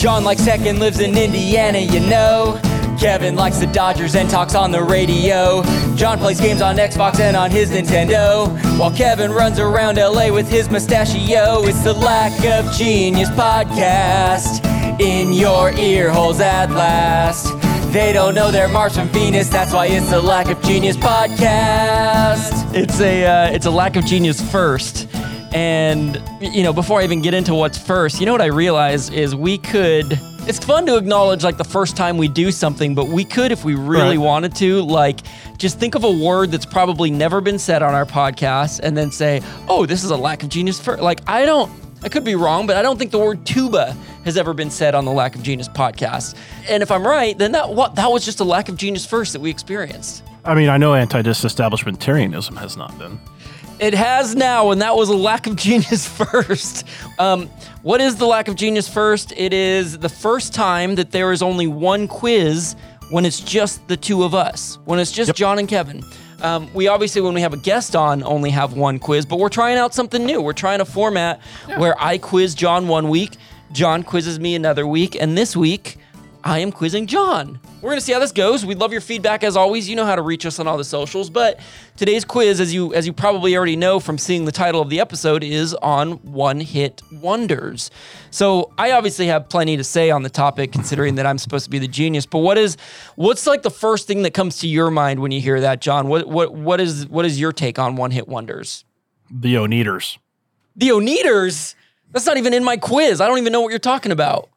John likes tech and lives in Indiana, you know. Kevin likes the Dodgers and talks on the radio. John plays games on Xbox and on his Nintendo, while Kevin runs around LA with his mustachio. It's the Lack of Genius Podcast, in your ear holes at last. They don't know they're Mars from Venus, that's why it's the Lack of Genius Podcast. It's a Lack of Genius first. And, you know, before I even get into what's first, you know what I realized is we could... It's fun to acknowledge, like, the first time we do something, but we could, if we really wanted to, like, just think of a word that's probably never been said on our podcast and then say, oh, this is a Lack of Genius first. Like, I could be wrong, but I don't think the word tuba has ever been said on the Lack of Genius podcast. And if I'm right, then that was just a Lack of Genius first that we experienced. I mean, I know anti-disestablishmentarianism has not been. It has now, and that was a Lack of Genius first. What is the Lack of Genius first? It is the first time that there is only one quiz when it's just the two of us, when it's just John and Kevin. We obviously, when we have a guest on, only have one quiz, but we're trying out something new. We're trying a format where I quiz John one week, John quizzes me another week, and this week, I am quizzing John. We're gonna see how this goes. We'd love your feedback as always. You know how to reach us on all the socials, but today's quiz, as you probably already know from seeing the title of the episode, is on one-hit wonders. So I obviously have plenty to say on the topic, considering that I'm supposed to be the genius. But what's like the first thing that comes to your mind when you hear that, John? What is your take on one-hit wonders? The Oneaters. The Oneaters? That's not even in my quiz. I don't even know what you're talking about.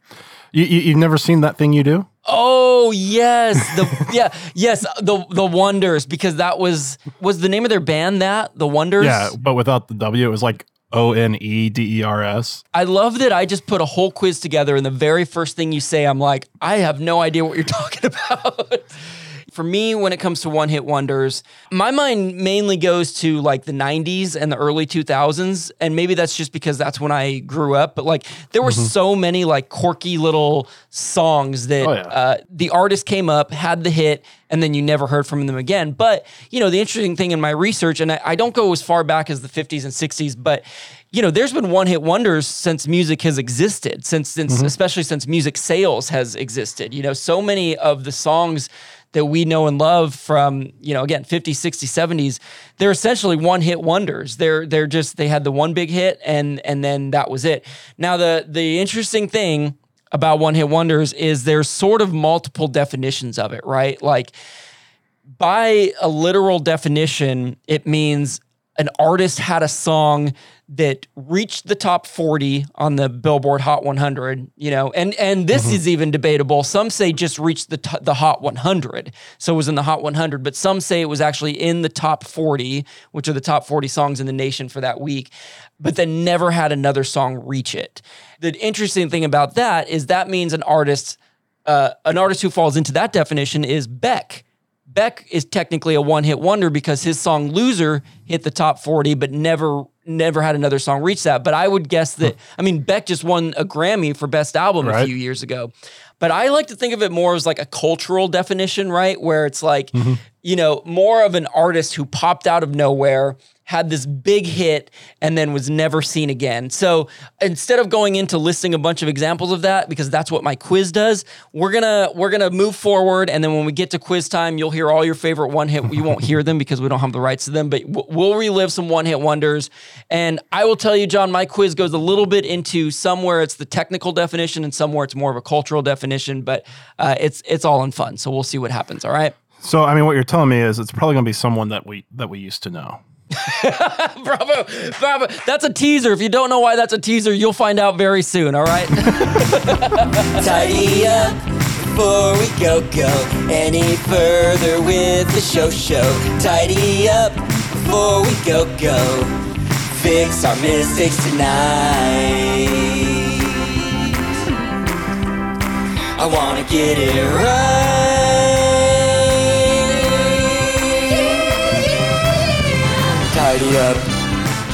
You've never seen That Thing You Do? Oh yes, the Wonders, because that was the name of their band, that the Wonders. Yeah, but without the W, it was like Oneders. I love that I just put a whole quiz together, and the very first thing you say, I'm like, I have no idea what you're talking about. For me, when it comes to one-hit wonders, my mind mainly goes to like the 90s and the early 2000s. And maybe that's just because that's when I grew up. But like there were so many like quirky little songs that the artist came up, had the hit, and then you never heard from them again. But, you know, the interesting thing in my research, and I don't go as far back as the 50s and 60s, but, you know, there's been one-hit wonders since music has existed, since especially since music sales has existed. You know, so many of the songs that we know and love from, you know, again, 50s, 60s, 70s, they're essentially one-hit wonders. They're just, they had the one big hit and then that was it. Now, the interesting thing about one-hit wonders is there's sort of multiple definitions of it, right? Like, by a literal definition, it means an artist had a song that reached the top 40 on the Billboard Hot 100, you know, and this is even debatable. Some say just reached the Hot 100, so it was in the Hot 100, but some say it was actually in the top 40, which are the top 40 songs in the nation for that week, but then never had another song reach it. The interesting thing about that is that means an artist who falls into that definition is Beck. Beck is technically a one-hit wonder because his song Loser hit the top 40, but never had another song reach that. But I would guess that, I mean, Beck just won a Grammy for Best Album a few years ago. But I like to think of it more as like a cultural definition, right? Where it's like, you know, more of an artist who popped out of nowhere, had this big hit, and then was never seen again. So instead of going into listing a bunch of examples of that, because that's what my quiz does, we're gonna move forward, and then when we get to quiz time, you'll hear all your favorite one-hit. You won't hear them because we don't have the rights to them, but we'll relive some one-hit wonders. And I will tell you, John, my quiz goes a little bit into somewhere it's the technical definition and somewhere it's more of a cultural definition, but it's all in fun. So we'll see what happens, all right? So, I mean, what you're telling me is it's probably going to be someone that we used to know. Bravo. That's a teaser. If you don't know why that's a teaser, you'll find out very soon, all right? Tidy up before we go any further with the show. Tidy up before we go. Fix our mistakes tonight. I want to get it right.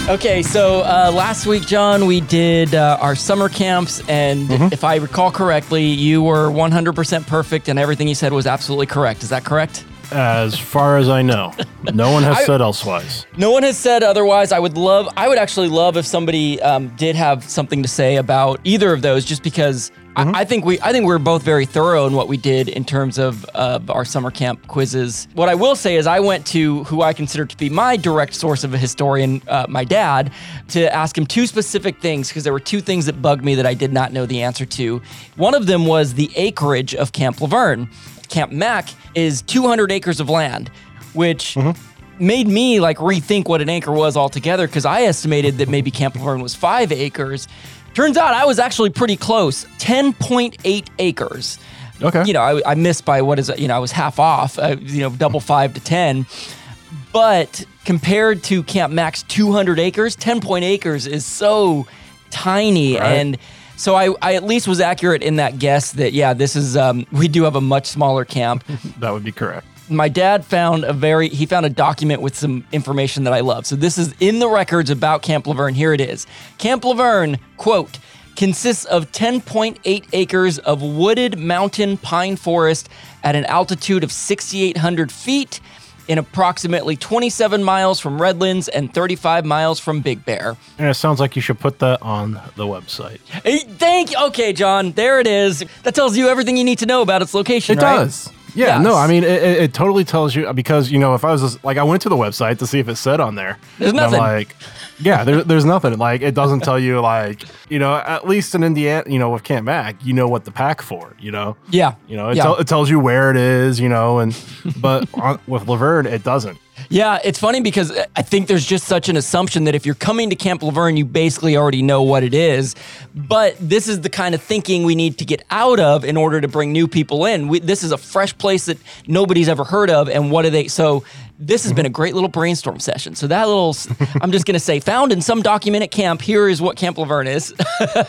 Okay, so last week, John, we did our summer camps, and if I recall correctly, you were 100% perfect, and everything you said was absolutely correct. Is that correct? As far as I know. No one has said elsewise. No one has said otherwise. I would actually love if somebody did have something to say about either of those, just because Mm-hmm. I think we were both very thorough in what we did in terms of our summer camp quizzes. What I will say is I went to who I consider to be my direct source of a historian, my dad, to ask him two specific things because there were two things that bugged me that I did not know the answer to. One of them was the acreage of Camp Laverne. Camp Mac is 200 acres of land, which... Mm-hmm. made me like rethink what an acre was altogether because I estimated that maybe Camp Horn was 5 acres. Turns out I was actually pretty close, 10.8 acres. Okay. You know, I missed by what is it? You know, I was half off, double 5 to 10. But compared to Camp Mac's 200 acres, 10.8 acres is so tiny. Right. And so I at least was accurate in that guess that, yeah, this is, we do have a much smaller camp. That would be correct. My dad found he found a document with some information that I love. So this is in the records about Camp Laverne. Here it is. Camp Laverne, quote, consists of 10.8 acres of wooded mountain pine forest at an altitude of 6,800 feet in approximately 27 miles from Redlands and 35 miles from Big Bear. And it sounds like you should put that on the website. Hey, thank you. Okay, John, there it is. That tells you everything you need to know about its location, right? It does. Yeah, yes. No, I mean, it totally tells you because, you know, if I was just, like, I went to the website to see if it said on there. There's nothing. I'm like, yeah, there's nothing. Like, it doesn't tell you, like, you know, at least in Indiana, you know, with Camp Mac, you know what to pack for, you know? Yeah. You know, it tells you where it is, you know, and, but with Laverne, it doesn't. Yeah, it's funny because I think there's just such an assumption that if you're coming to Camp Laverne, you basically already know what it is. But this is the kind of thinking we need to get out of in order to bring new people in. This is a fresh place that nobody's ever heard of. And what do they... So this has been a great little brainstorm session. So that little... I'm just going to say, found in some document at camp, here is what Camp Laverne is. The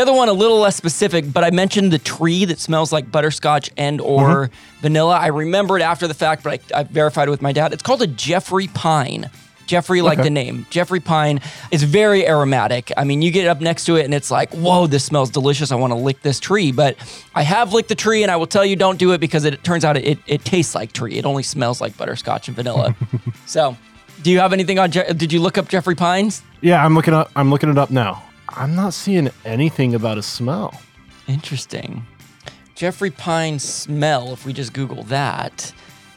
other one, a little less specific, but I mentioned the tree that smells like butterscotch and or vanilla. I remembered after the fact, but I verified it with my dad. It's called a Jeffrey Pine. Jeffrey, like the name. Jeffrey Pine is very aromatic. I mean, you get up next to it and it's like, whoa, this smells delicious. I want to lick this tree. But I have licked the tree and I will tell you don't do it because it turns out it tastes like tree. It only smells like butterscotch and vanilla. So do you have anything on, did you look up Jeffrey Pines? Yeah, I'm looking it up now. I'm not seeing anything about a smell. Interesting. Jeffrey Pine smell, if we just Google that.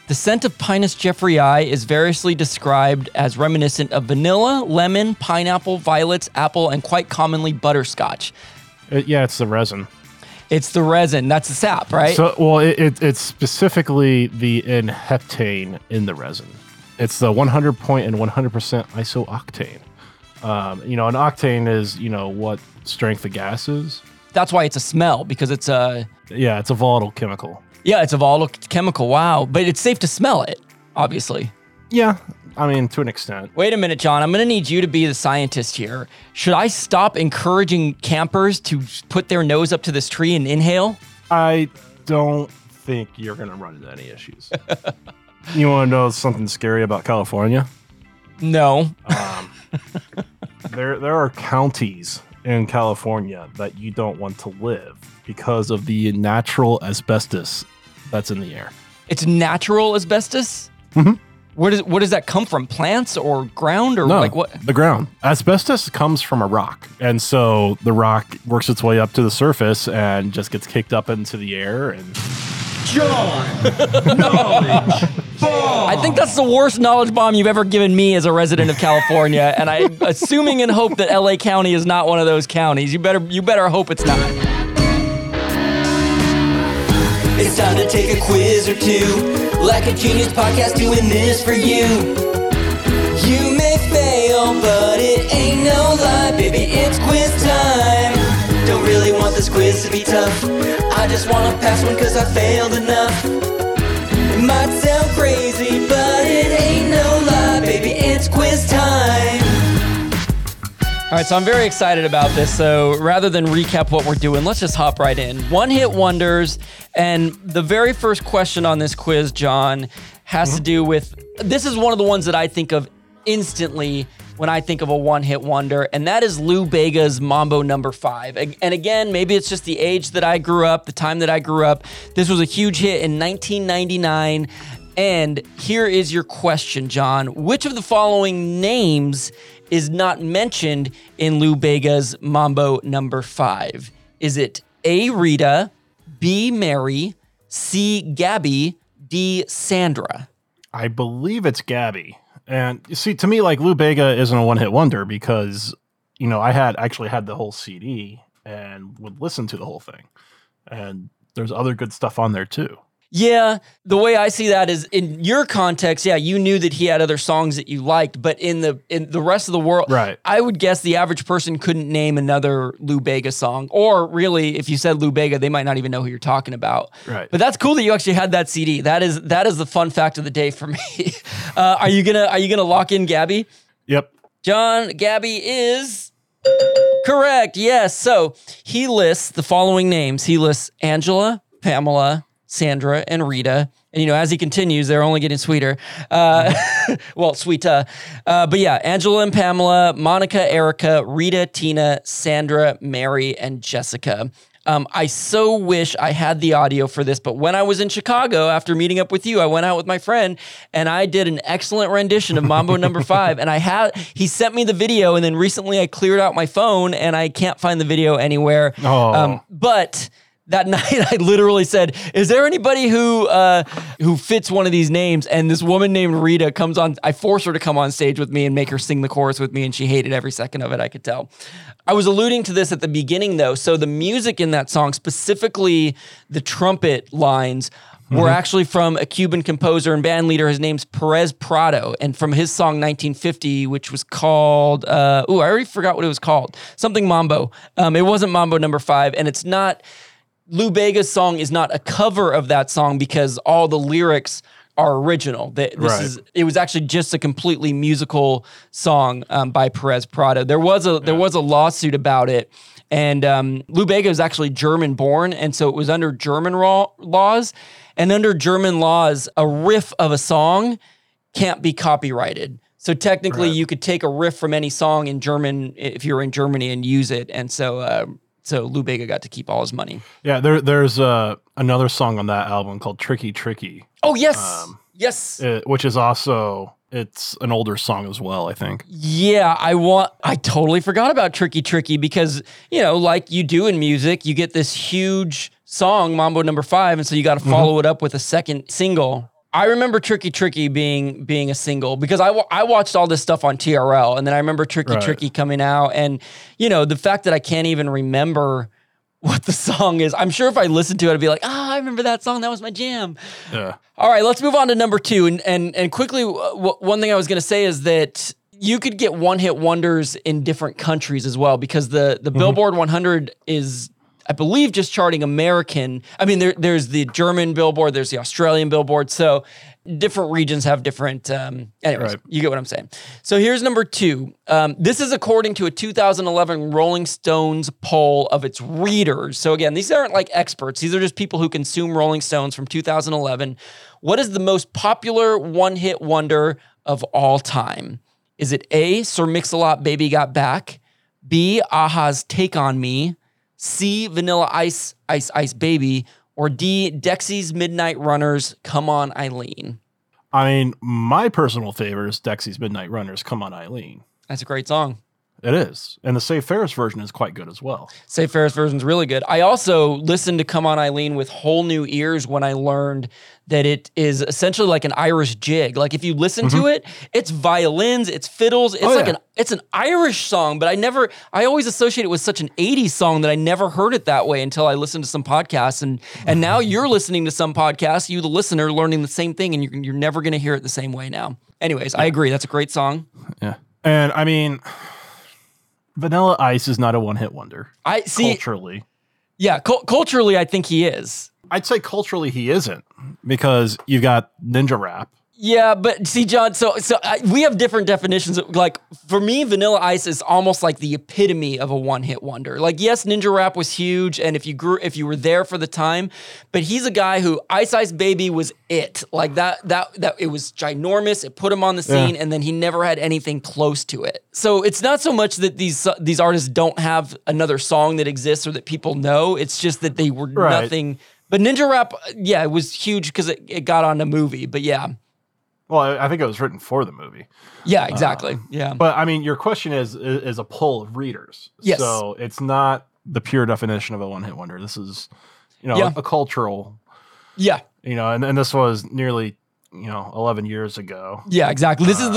The scent of Pinus jeffreyi is variously described as reminiscent of vanilla, lemon, pineapple, violets, apple, and quite commonly butterscotch. It's the resin. It's the resin. That's the sap, right? So, well, it's specifically the n-heptane in the resin. It's the 100 point and 100% isoctane. You know, an octane is, you know, what strength of gas is. That's why it's a smell, because it's a... Yeah, it's a volatile chemical. Yeah, it's a volatile chemical. Wow. But it's safe to smell it, obviously. Yeah. I mean, to an extent. Wait a minute, John. I'm going to need you to be the scientist here. Should I stop encouraging campers to put their nose up to this tree and inhale? I don't think you're going to run into any issues. You want to know something scary about California? No. There are counties in California that you don't want to live because of the natural asbestos that's in the air. It's natural asbestos? Mm-hmm. Where does that come from? Plants or ground or like what? The ground. Asbestos comes from a rock. And so the rock works its way up to the surface and just gets kicked up into the air and... John! Knowledge bomb! I think that's the worst knowledge bomb you've ever given me as a resident of California, and I'm assuming and hope that LA County is not one of those counties. You better hope it's not. It's time to take a quiz or two. Lack of Genius Podcast doing this for you. You may fail, but it ain't no lie, baby, it's quiz time. Don't really want this quiz to be tough. I just want to pass one because I failed enough. It might sound crazy, but it ain't no lie, baby, it's quiz time. All right, so I'm very excited about this. So rather than recap what we're doing, let's just hop right in. One-hit wonders, and the very first question on this quiz, John, has to do with, this is one of the ones that I think of instantly when I think of a one-hit wonder, and that is Lou Bega's Mambo No. 5. And again, maybe it's just the age that I grew up, the time that I grew up. This was a huge hit in 1999. And here is your question, John. Which of the following names is not mentioned in Lou Bega's Mambo No. 5? Is it A, Rita, B, Mary, C, Gabby, D, Sandra? I believe it's Gabby. And you see, to me, like, Lou Bega isn't a one-hit wonder because, you know, I had actually had the whole CD and would listen to the whole thing. And there's other good stuff on there, too. Yeah, the way I see that is in your context, yeah, you knew that he had other songs that you liked, but in the rest of the world, right. I would guess the average person couldn't name another Lou Bega song, or really, if you said Lou Bega, they might not even know who you're talking about. Right. But that's cool that you actually had that CD. That is the fun fact of the day for me. Are you gonna lock in Gabby? Yep. John, Gabby is correct. Yes. So he lists the following names. He lists Angela, Pamela, Sandra, and Rita. And, you know, as he continues, they're only getting sweeter. Well, sweeter. But yeah, Angela and Pamela, Monica, Erica, Rita, Tina, Sandra, Mary, and Jessica. I so wish I had the audio for this, but when I was in Chicago after meeting up with you, I went out with my friend and I did an excellent rendition of Mambo No. 5. And he sent me the video, and then recently I cleared out my phone and I can't find the video anywhere. But that night, I literally said, "Is there anybody who fits one of these names?" And this woman named Rita comes on. I forced her to come on stage with me and make her sing the chorus with me, and she hated every second of it, I could tell. I was alluding to this at the beginning, though. So the music in that song, specifically the trumpet lines, were actually from a Cuban composer and band leader. His name's Perez Prado, and from his song 1950, which was called, I already forgot what it was called. Something Mambo. It wasn't Mambo No. 5, and it's not... Lou Bega's song is not a cover of that song because all the lyrics are original. It was actually just a completely musical song by Perez Prado. There was a lawsuit about it, and Lou Bega is actually German-born, and so it was under German laws. And under German laws, a riff of a song can't be copyrighted. So technically, you could take a riff from any song in German if you're in Germany and use it, and so. So Lou Bega got to keep all his money. Yeah, there's another song on that album called Tricky Tricky. Oh, yes. Yes. Which is also, it's an older song as well, I think. Yeah, I totally forgot about Tricky Tricky because, you know, like you do in music, you get this huge song, Mambo No. 5, and so you got to follow it up with a second single. I remember Tricky Tricky being a single because I watched all this stuff on TRL, and then I remember Tricky Tricky coming out, and you know, the fact that I can't even remember what the song is. I'm sure if I listened to it, I'd be like, I remember that song. That was my jam. Yeah. All right, let's move on to number 2, and quickly, one thing I was going to say is that you could get one-hit wonders in different countries as well because the Billboard 100 is, I believe, just charting American. I mean, there's the German Billboard, there's the Australian Billboard. So different regions have different, You get what I'm saying. So here's number 2. This is according to a 2011 Rolling Stones poll of its readers. So again, these aren't like experts. These are just people who consume Rolling Stones from 2011. What is the most popular one-hit wonder of all time? Is it A, Sir Mix-a-Lot, Baby Got Back? B, Aha's Take On Me? C, Vanilla Ice, Ice Ice Baby, or D, Dexy's Midnight Runners, Come On Eileen? I mean, my personal favorite is Dexy's Midnight Runners, Come On Eileen. That's a great song. It is. And the Save Ferris version is quite good as well. Save Ferris version is really good. I also listened to Come On Eileen with whole new ears when I learned that it is essentially like an Irish jig. Like if you listen to it, it's violins, it's fiddles. It's it's an Irish song, but I always associate it with such an 80s song that I never heard it that way until I listened to some podcasts. And now you're listening to some podcasts, you the listener, learning the same thing, and you're never going to hear it the same way now. Anyways, I agree. That's a great song. Yeah. And I mean... Vanilla Ice is not a one-hit wonder. I see. Culturally. Yeah, culturally, I think he is. I'd say culturally he isn't because you've got ninja rap. Yeah, but see, John, so we have different definitions. Like, for me, Vanilla Ice is almost like the epitome of a one-hit wonder. Like, yes, ninja rap was huge, and if you were there for the time, but he's a guy who Ice Ice Baby was it. Like, that it was ginormous, it put him on the scene, and then he never had anything close to it. So it's not so much that these artists don't have another song that exists or that people know, it's just that they were nothing. But ninja rap, yeah, it was huge because it got on a movie, but yeah. Well, I think it was written for the movie. Yeah, exactly. But I mean, your question is a poll of readers. Yes. So it's not the pure definition of a one-hit wonder. This is, you know, a cultural. Yeah. You know, and this was nearly, you know, 11 years ago. Yeah, exactly. This is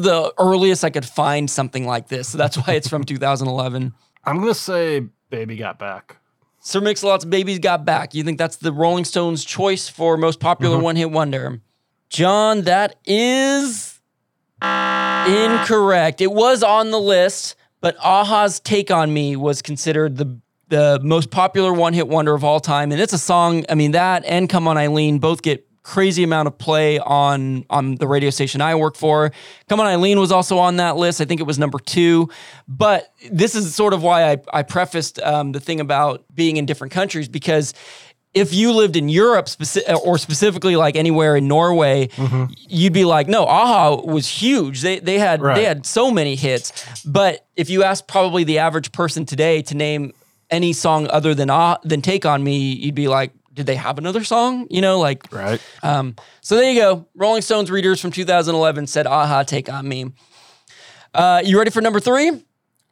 the earliest I could find something like this. So that's why it's from 2011. I'm going to say Baby Got Back. Sir Mix-a-Lot's Baby Got Back. You think that's the Rolling Stones' choice for most popular one-hit wonder? John, that is incorrect. It was on the list, but Aha's Take On Me was considered the most popular one-hit wonder of all time. And it's a song, I mean, that and Come On Eileen both get crazy amount of play on the radio station I work for. Come On Eileen was also on that list. I think it was number 2. But this is sort of why I prefaced the thing about being in different countries, because if you lived in Europe or specifically like anywhere in Norway, you'd be like, no, Aha was huge. They had so many hits. But if you ask probably the average person today to name any song other than Take On Me, you'd be like, did they have another song? You know, like, right. So there you go. Rolling Stones readers from 2011 said, Aha, Take On Me. You ready for number 3?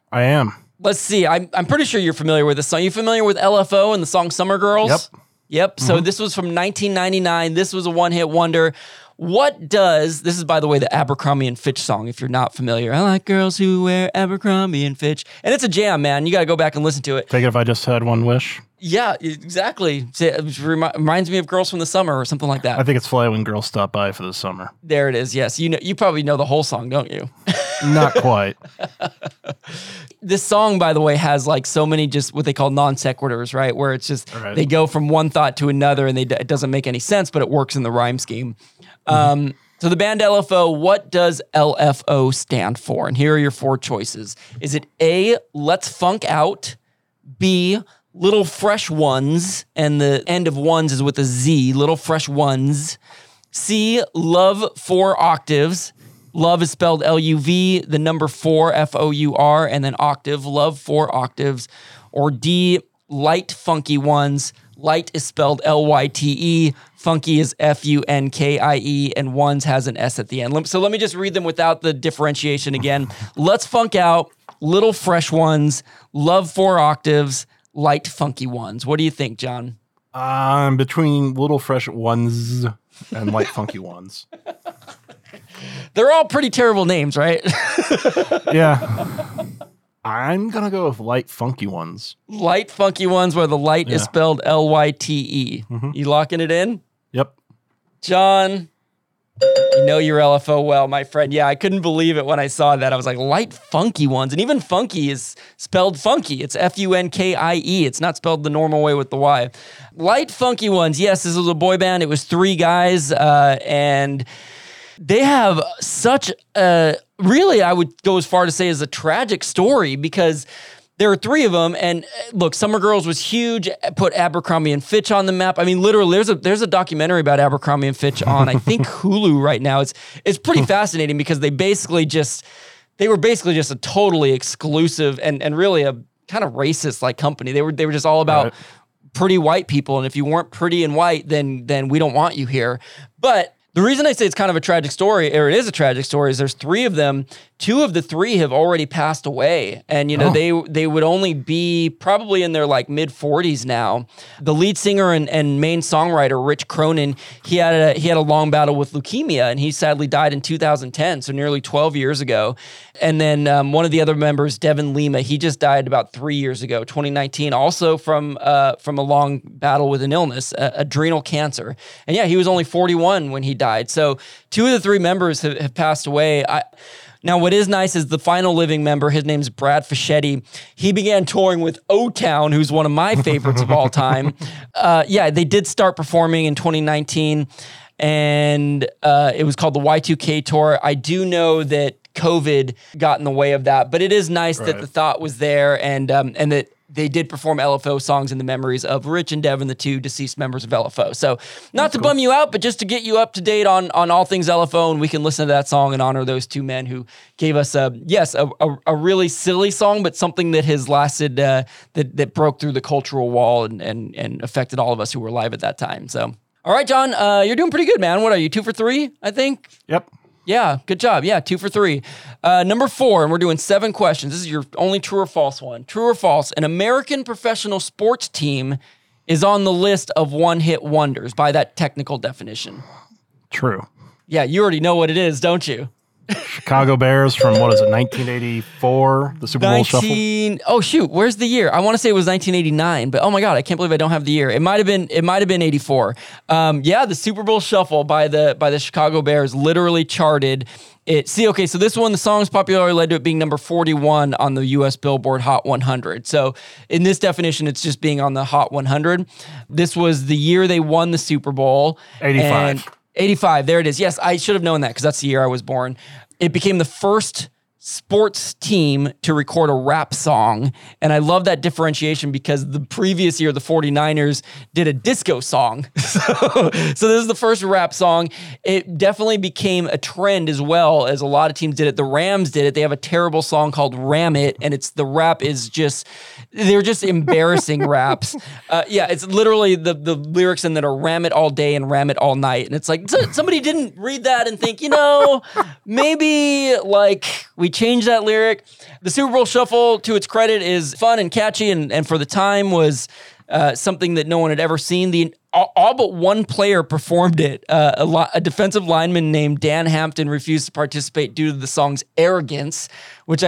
I am. Let's see. I'm pretty sure you're familiar with this song. You familiar with LFO and the song Summer Girls? Yep. So this was from 1999. This was a one-hit wonder. This is, by the way, the Abercrombie & Fitch song, if you're not familiar. I like girls who wear Abercrombie & Fitch. And it's a jam, man. You got to go back and listen to it. Take it if I just had one wish. Yeah, exactly. It reminds me of Girls from the Summer or something like that. I think it's Fly When Girls Stop By for the Summer. There it is, yes. You probably know the whole song, don't you? Not quite. This song, by the way, has like so many just what they call non sequiturs, right? Where it's just they go from one thought to another and it doesn't make any sense, but it works in the rhyme scheme. So the band LFO, what does LFO stand for? And here are your 4 choices. Is it A, Let's Funk Out, B, Little Fresh Ones, and the end of ones is with a Z, Little Fresh Ones, C, Love 4 Octaves, Love is spelled L-U-V, the number 4, F-O-U-R, and then octave, Love 4 Octaves, or D, Light Funky Ones, Light is spelled L-Y-T-E, Funky is F-U-N-K-I-E, and Ones has an S at the end. So let me just read them without the differentiation again. Let's Funk Out, Little Fresh Ones, Love 4 Octaves, Light Funky Ones. What do you think, John? Between Little Fresh Ones and Light Funky Ones. They're all pretty terrible names, right? Yeah. I'm going to go with Light Funky Ones. Light Funky Ones, where the light is spelled L-Y-T-E. You locking it in? Yep. John, you know your LFO well, my friend. Yeah, I couldn't believe it when I saw that. I was like, Light Funky Ones. And even funky is spelled funky. It's F-U-N-K-I-E. It's not spelled the normal way with the Y. Light Funky Ones. Yes, this was a boy band. It was 3 guys. And they have such a, really, I would go as far to say, is a tragic story, because there are 3 of them. And look, Summer Girls was huge, put Abercrombie & Fitch on the map. I mean, literally, there's a documentary about Abercrombie & Fitch on, I think, Hulu right now. It's pretty fascinating, because they were basically just a totally exclusive and really a kind of racist like company. They were just all about pretty white people. And if you weren't pretty and white, then we don't want you here. But the reason I say it's kind of a tragic story, or it is a tragic story, is there's 3 of them. 2 of the 3 have already passed away. And, you know, they would only be probably in their, like, mid-40s now. The lead singer and main songwriter, Rich Cronin, he had a long battle with leukemia, and he sadly died in 2010, so nearly 12 years ago. And then one of the other members, Devin Lima, he just died about 3 years ago, 2019, also from a long battle with an illness, adrenal cancer. And, yeah, he was only 41 when he died. So 2 of the 3 members have passed away. Now, what is nice is the final living member, his name's Brad Fischetti. He began touring with O-Town, who's one of my favorites of all time. They did start performing in 2019, and it was called the Y2K Tour. I do know that COVID got in the way of that, but it is nice that the thought was there, and that they did perform LFO songs in the memories of Rich and Devin, the 2 deceased members of LFO. So not to bum you out, but just to get you up to date on all things LFO, and we can listen to that song and honor those 2 men who gave us a really silly song, but something that has lasted, that broke through the cultural wall and affected all of us who were live at that time. So, all right, John, you're doing pretty good, man. What are you, 2 for 3, I think? Yep. Yeah, good job. Yeah, 2 for 3. Number 4, and we're doing 7 questions. This is your only true or false one. True or false, an American professional sports team is on the list of one-hit wonders by that technical definition. True. Yeah, you already know what it is, don't you? Chicago Bears from, what is it, 1984, the Super Bowl Shuffle? Oh, shoot, where's the year? I want to say it was 1989, but oh my God, I can't believe I don't have the year. It might have been 84. Yeah, the Super Bowl Shuffle by the Chicago Bears literally charted it. See, okay, so this one, the song's popularity led to it being number 41 on the U.S. Billboard Hot 100. So in this definition, it's just being on the Hot 100. This was the year they won the Super Bowl. 85, there it is. Yes, I should have known that because that's the year I was born. It became the first sports team to record a rap song. And I love that differentiation because the previous year, the 49ers did a disco song. So this is the first rap song. It definitely became a trend as well as a lot of teams did it. The Rams did it. They have a terrible song called Ram It. And it's the rap is just, they're just embarrassing raps. Yeah, it's literally the lyrics in that are ram it all day and ram it all night. And it's like, somebody didn't read that and think, maybe like we change that lyric. The Super Bowl Shuffle, to its credit, is fun and catchy, and for the time was something that no one had ever seen. All but one player performed it. A defensive lineman named Dan Hampton refused to participate due to the song's arrogance, which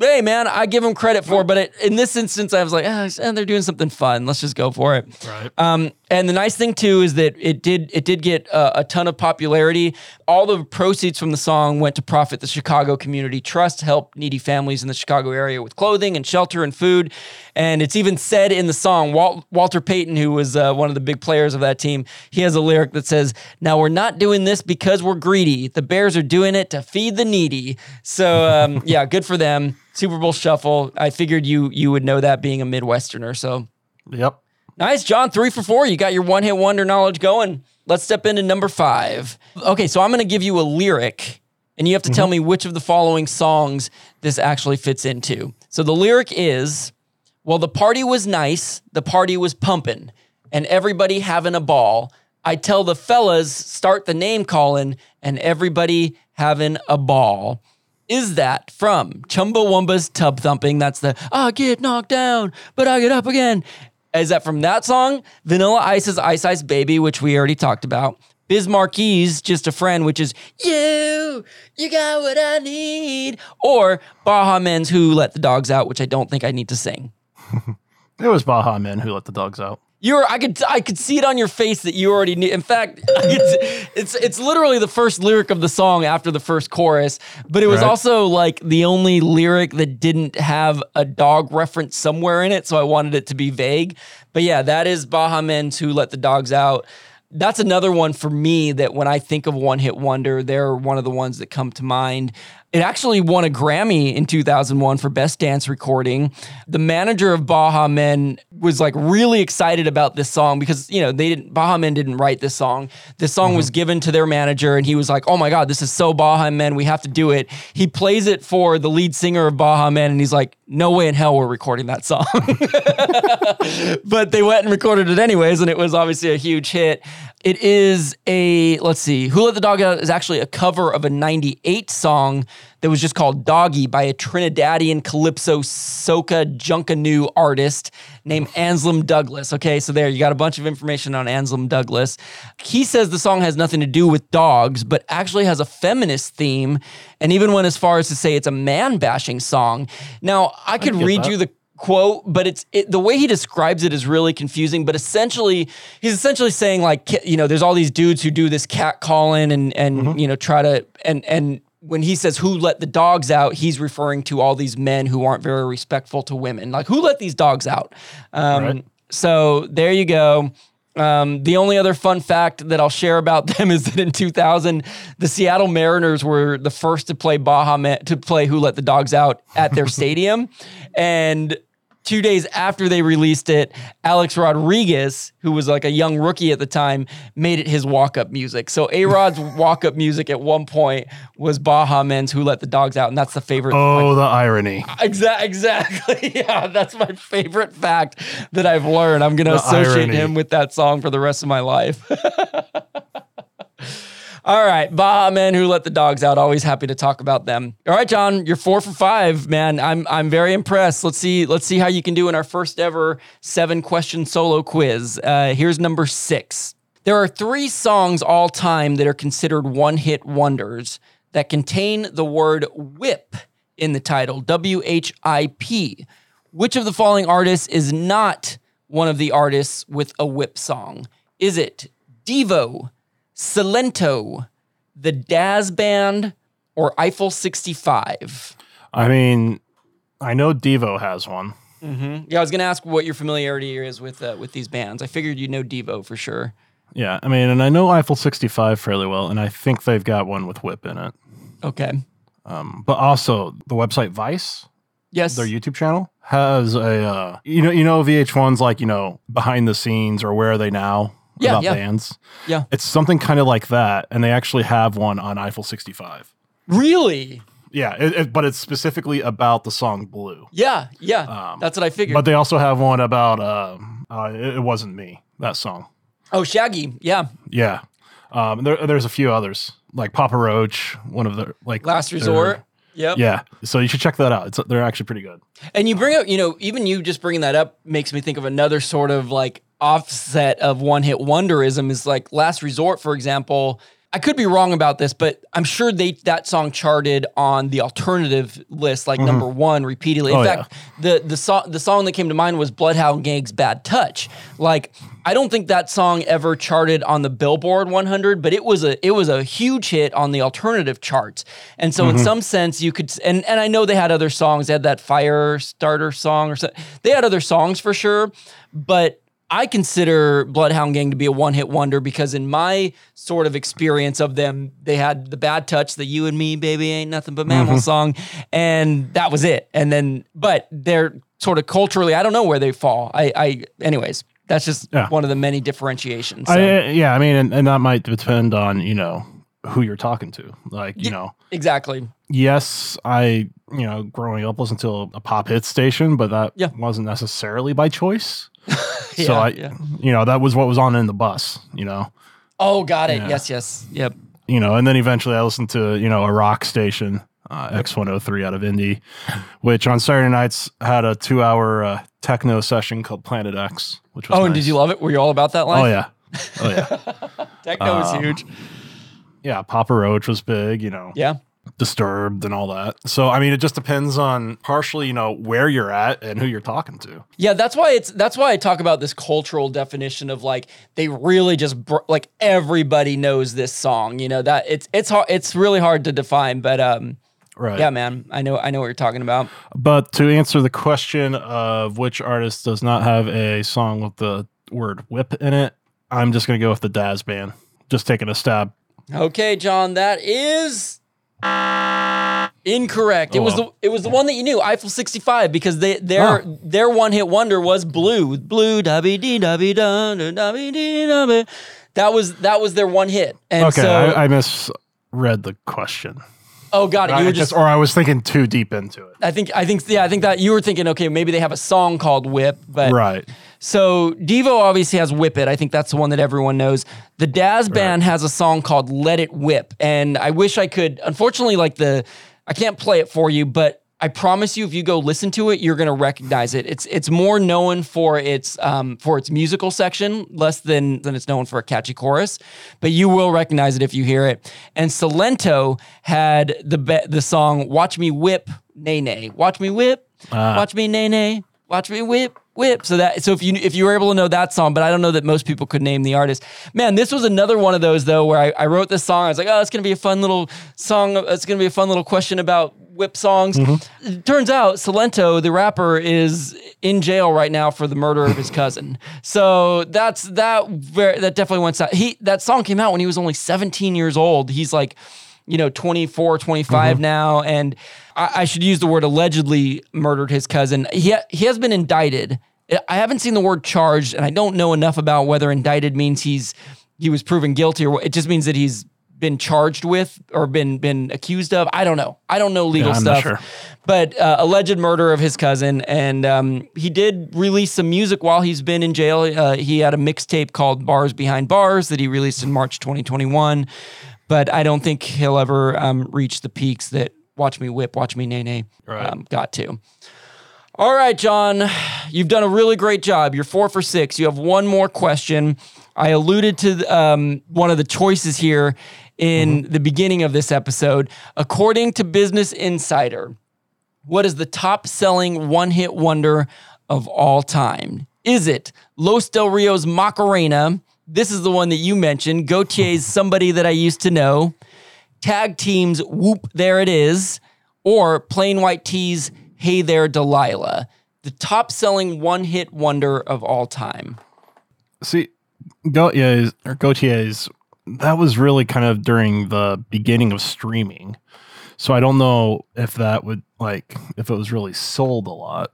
hey man, I give him credit for. But in this instance, I was like, they're doing something fun. Let's just go for it. Right. And the nice thing too is that it did get a ton of popularity. All the proceeds from the song went to profit the Chicago Community Trust, help needy families in the Chicago area with clothing and shelter and food. And it's even said in the song, Walter Payton, who was one of the big players of that team, he has a lyric that says, "Now we're not doing this because we're greedy. The Bears are doing it to feed the needy." So yeah, good for them. Super Bowl Shuffle. I figured you would know that being a Midwesterner. So yep, nice, John. 3 for 4. You got your one-hit wonder knowledge going. Let's step into number 5. Okay, so I'm going to give you a lyric, and you have to tell me which of the following songs this actually fits into. So the lyric is, "Well, the party was nice. The party was pumping. And everybody having a ball. I tell the fellas, start the name calling, and everybody having a ball." Is that from Chumbawamba's Tub Thumping? That's the, "I get knocked down, but I get up again." Is that from that song? Vanilla Ice's Ice Ice Baby, which we already talked about. Biz Marquis's Just a Friend, which is, you got what I need. Or Baha Men's Who Let the Dogs Out, which I don't think I need to sing. It was Baha Men Who Let the Dogs Out. I could see it on your face that you already knew. In fact, it's literally the first lyric of the song after the first chorus, but it was also like the only lyric that didn't have a dog reference somewhere in it, so I wanted it to be vague. But yeah, that is Baha Men Who Let the Dogs Out. That's another one for me that when I think of One Hit Wonder, they're one of the ones that come to mind. It actually won a Grammy in 2001 for Best Dance Recording. The manager of Baha Men was like really excited about this song because, Baha Men didn't write this song. This song was given to their manager and he was like, "Oh my God, this is so Baha Men, we have to do it." He plays it for the lead singer of Baha Men and he's like, "No way in hell we're recording that song." But they went and recorded it anyways, and it was obviously a huge hit. It is Who Let the Dog Out is actually a cover of a 98 song that was just called Doggy by a Trinidadian Calypso Soca Junkanoo artist named Anslem Douglas. Okay, so there, you got a bunch of information on Anslem Douglas. He says the song has nothing to do with dogs, but actually has a feminist theme, and even went as far as to say it's a man-bashing song. Now, I could read you the quote, but the way he describes it is really confusing, but he's essentially saying like, there's all these dudes who do this cat calling and try to, and when he says who let the dogs out, he's referring to all these men who aren't very respectful to women. Like, who let these dogs out? So there you go. The only other fun fact that I'll share about them is that in 2000, the Seattle Mariners were the first to play Who Let the Dogs Out at their stadium. And 2 days after they released it, Alex Rodriguez, who was like a young rookie at the time, made it his walk-up music. So A-Rod's walk-up music at one point was Baha Men's Who Let the Dogs Out, and that's the favorite. Oh, the irony. Exactly. Yeah, that's my favorite fact that I've learned. I'm going to associate him with that song for the rest of my life. All right, Baha Men, Who Let the Dogs Out. Always happy to talk about them. All right, John, you're 4 for 5, man. I'm very impressed. Let's see how you can do in our first ever 7-question solo quiz. Here's number 6. There are 3 songs all time that are considered one-hit wonders that contain the word whip in the title, WHIP. Which of the following artists is not one of the artists with a whip song? Is it Devo, Silento, the Dazz Band, or Eiffel 65? I mean, I know Devo has one. Mm-hmm. Yeah, I was going to ask what your familiarity is with these bands. I figured you'd know Devo for sure. Yeah, I mean, and I know Eiffel 65 fairly well, and I think they've got one with whip in it. Okay. But also, the website Vice, yes, their YouTube channel, has a, you know VH1's like, you know, behind the scenes or where are they now? Yeah, about bands. Yeah. It's something kind of like that, and they actually have one on Eiffel 65. Really? Yeah, but it's specifically about the song Blue. Yeah, yeah, that's what I figured. But they also have one about It Wasn't Me, that song. Oh, Shaggy, yeah. Yeah. There's a few others, like Papa Roach, one of the, like... Last Resort. Yep. Yeah, so you should check that out. They're actually pretty good. And you bring up, you know, even you just bringing that up makes me think of another sort of, like, offset of one-hit wonderism is like Last Resort, for example. I could be wrong about this, but I'm sure that song charted on the alternative list, like number one repeatedly. In fact, the song that came to mind was Bloodhound Gang's Bad Touch. Like, I don't think that song ever charted on the Billboard 100, but it was a huge hit on the alternative charts. And so in some sense you could, and I know they had other songs. They had that Firestarter song or something. They had other songs for sure, but I consider Bloodhound Gang to be a one-hit wonder because in my sort of experience of them, they had the Bad Touch, the You and Me, Baby Ain't Nothing But Mammal song, and that was it. And then, but they're sort of culturally, I don't know where they fall. Anyways, that's just one of the many differentiations. So. I mean, and that might depend on, you know, who you're talking to. Like, you know. Exactly. Yes, I, you know, growing up listened to a pop hit station, but that wasn't necessarily by choice. You know, that was what was on in the bus, you know. Oh, got it. Yeah. Yes. Yep. You know, and then eventually I listened to, you know, a rock station, X103 out of Indy, which on Saturday nights had a 2-hour techno session called Planet X, which was nice. And did you love it? Were you all about that life? Oh, yeah. Techno was huge. Yeah. Papa Roach was big, you know. Yeah. Disturbed and all that. So, I mean, it just depends on partially, you know, where you're at and who you're talking to. Yeah, that's why I talk about this cultural definition of like they really just like everybody knows this song, you know, that it's hard, it's really hard to define, but right. Yeah, man. I know what you're talking about. But to answer the question of which artist does not have a song with the word whip in it, I'm just going to go with the Dazz Band. Just taking a stab. Okay, John, that is incorrect. Oh, it was the one that you knew, Eiffel 65, because their one-hit wonder was Blue. That was their one hit. And okay, so, I misread the question. Oh, got it. You were just, or I was thinking too deep into it. I think that you were thinking, okay, maybe they have a song called Whip, but right. So Devo obviously has Whip It. I think that's the one that everyone knows. The Dazz Band has a song called Let It Whip. And I wish I could, unfortunately, I can't play it for you, but I promise you if you go listen to it, you're going to recognize it. It's more known for its musical section, less than it's known for a catchy chorus, but you will recognize it if you hear it. And Silento had the song Watch Me Whip, Nay Nay. Watch me whip, watch me nay nay, watch me whip. Whip. So if you were able to know that song, but I don't know that most people could name the artist. Man, this was another one of those though where I wrote this song. I was like, oh, it's gonna be a fun little song. It's gonna be a fun little question about whip songs. Mm-hmm. It turns out Silento, the rapper, is in jail right now for the murder of his cousin. So that definitely went south. That song came out when he was only 17 years old. He's like, you know, 24, 25 now. And I should use the word allegedly murdered his cousin. He has been indicted. I haven't seen the word charged, and I don't know enough about whether indicted means he was proven guilty or it just means that he's been charged with or been accused of. I don't know. I don't know legal stuff. Not sure. But alleged murder of his cousin. And he did release some music while he's been in jail. He had a mixtape called Bars Behind Bars that he released in March 2021. But I don't think he'll ever reach the peaks that Watch Me Whip, Watch Me Nay Nay got to. All right, John, you've done a really great job. You're 4 for 6. You have one more question. I alluded to one of the choices here in the beginning of this episode. According to Business Insider, what is the top-selling one-hit wonder of all time? Is it Los Del Rio's Macarena? This is the one that you mentioned. Gotye's Somebody That I Used to Know. Tag Team's Whoop, There It Is. Or Plain White T's Hey There, Delilah, the top-selling one-hit wonder of all time. See, Gotye's, that was really kind of during the beginning of streaming. So I don't know if that would, if it was really sold a lot.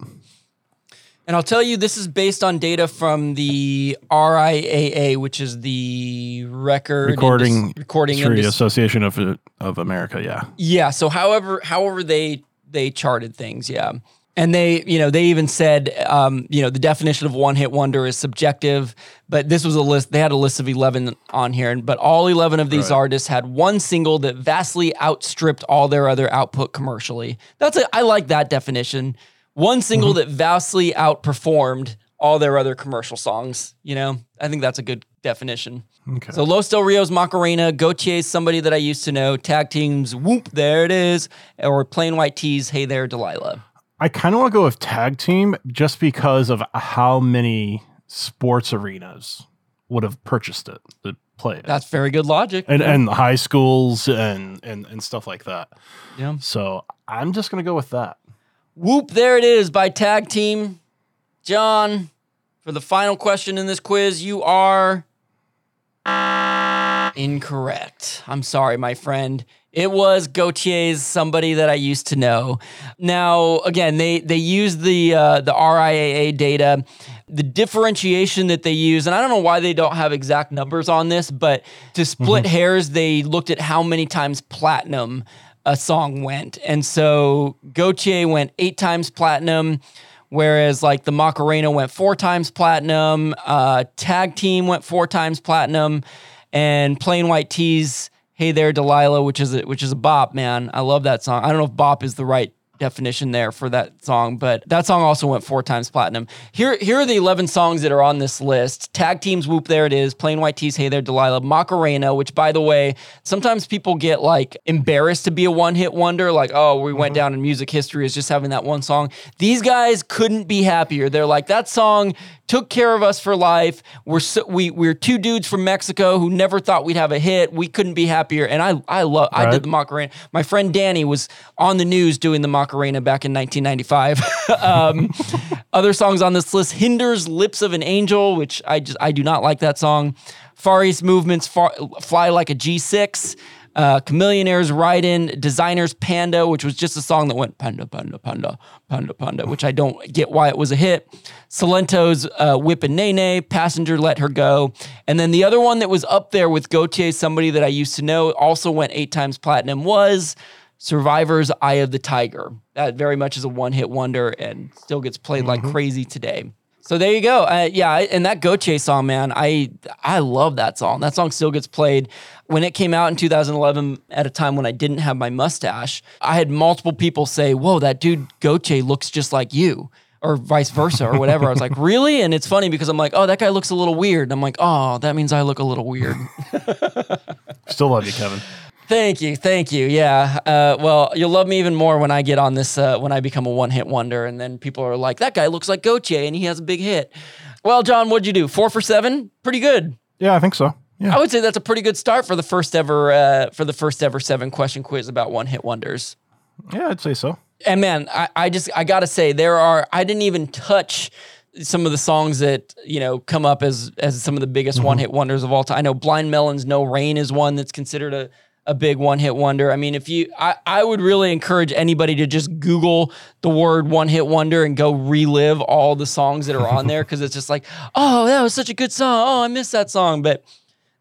And I'll tell you, this is based on data from the RIAA, which is the Recording Industry Association of America, yeah. Yeah, so however they charted things, yeah. And they even said, the definition of one-hit wonder is subjective, but this was a list. They had a list of 11 on here, but all 11 of these artists had one single that vastly outstripped all their other output commercially. I like that definition. One single that vastly outperformed all their other commercial songs. I think that's a good definition. Okay. So Los Del Rio's Macarena, Gotye's Somebody That I Used to Know, Tag Team's Whoop, There It Is, or Plain White T's Hey There, Delilah. I kind of want to go with Tag Team just because of how many sports arenas would have purchased it to play it. That's very good logic. And high schools and stuff like that. Yeah. So I'm just going to go with that. Whoop, There It Is by Tag Team. John, for the final question in this quiz, you are incorrect. I'm sorry, my friend. It was Gotye's Somebody That I Used to Know. Now, again, they used the RIAA data. The differentiation that they use, and I don't know why they don't have exact numbers on this, but to split hairs, they looked at how many times platinum a song went. And so Gotye went 8 times platinum, whereas the Macarena went 4 times platinum, Tag Team went 4 times platinum, and Plain White T's Hey There, Delilah, which is a bop, man. I love that song. I don't know if bop is the right definition there for that song, but that song also went 4 times platinum. Here are the 11 songs that are on this list. Tag Team's Whoop, There It Is. Plain White T's Hey There, Delilah. Macarena, which, by the way, sometimes people get embarrassed to be a one-hit wonder. We went down in music history as just having that one song. These guys couldn't be happier. They're like, that song took care of us for life. We're 2 dudes from Mexico who never thought we'd have a hit. We couldn't be happier. And I did the Macarena. My friend Danny was on the news doing the Macarena back in 1995. Other songs on this list: Hinder's Lips of an Angel, which I do not like that song. Far East Movement's Fly Like a G6. Chameleonaires Ride-In, Designers Panda, which was just a song that went panda, panda, panda, panda, panda, which I don't get why it was a hit. Solento's Whip and Nay Nay, Passenger Let Her Go. And then the other one that was up there with Gotye, Somebody That I Used to Know, also went 8 times platinum, was Survivor's Eye of the Tiger. That very much is a one-hit wonder and still gets played like crazy today. So there you go. And that Gotye song, man, I love that song. That song still gets played. When it came out in 2011, at a time when I didn't have my mustache, I had multiple people say, whoa, that dude Gotye looks just like you, or vice versa, or whatever. I was like, really? And it's funny because I'm like, oh, that guy looks a little weird. And I'm like, oh, that means I look a little weird. Still love you, Kevin. Thank you. Yeah. Well, you'll love me even more when I get on this, when I become a one-hit wonder, and then people are like, that guy looks like Gotye, and he has a big hit. Well, John, what'd you do? 4 for 7? Pretty good. Yeah, I think so. Yeah. I would say that's a pretty good start for the first ever 7-question quiz about one-hit wonders. Yeah, I'd say so. And man, I gotta say, I didn't even touch some of the songs that, come up as some of the biggest one-hit wonders of all time. I know Blind Melon's No Rain is one that's considered a big one-hit wonder. I mean, I would really encourage anybody to just Google the word one-hit wonder and go relive all the songs that are on there, because it's just like, oh, that was such a good song. Oh, I miss that song. But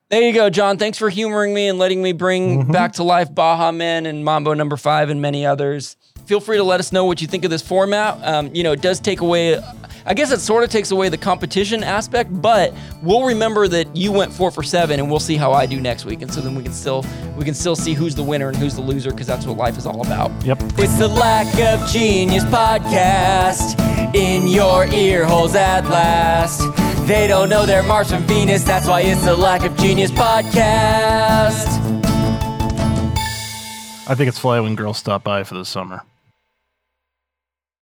there you go, John. Thanks for humoring me and letting me bring back to life Baha Men and Mambo No. 5 and many others. Feel free to let us know what you think of this format. It does take away, I guess it sort of takes away the competition aspect, but we'll remember that you went 4 for 7, and we'll see how I do next week. And so then we can still see who's the winner and who's the loser, because that's what life is all about. Yep. It's the Lack of Genius Podcast in your ear holes at last. They don't know they're Mars from Venus. That's why it's the Lack of Genius Podcast. I think it's fly when girls stop by for the summer.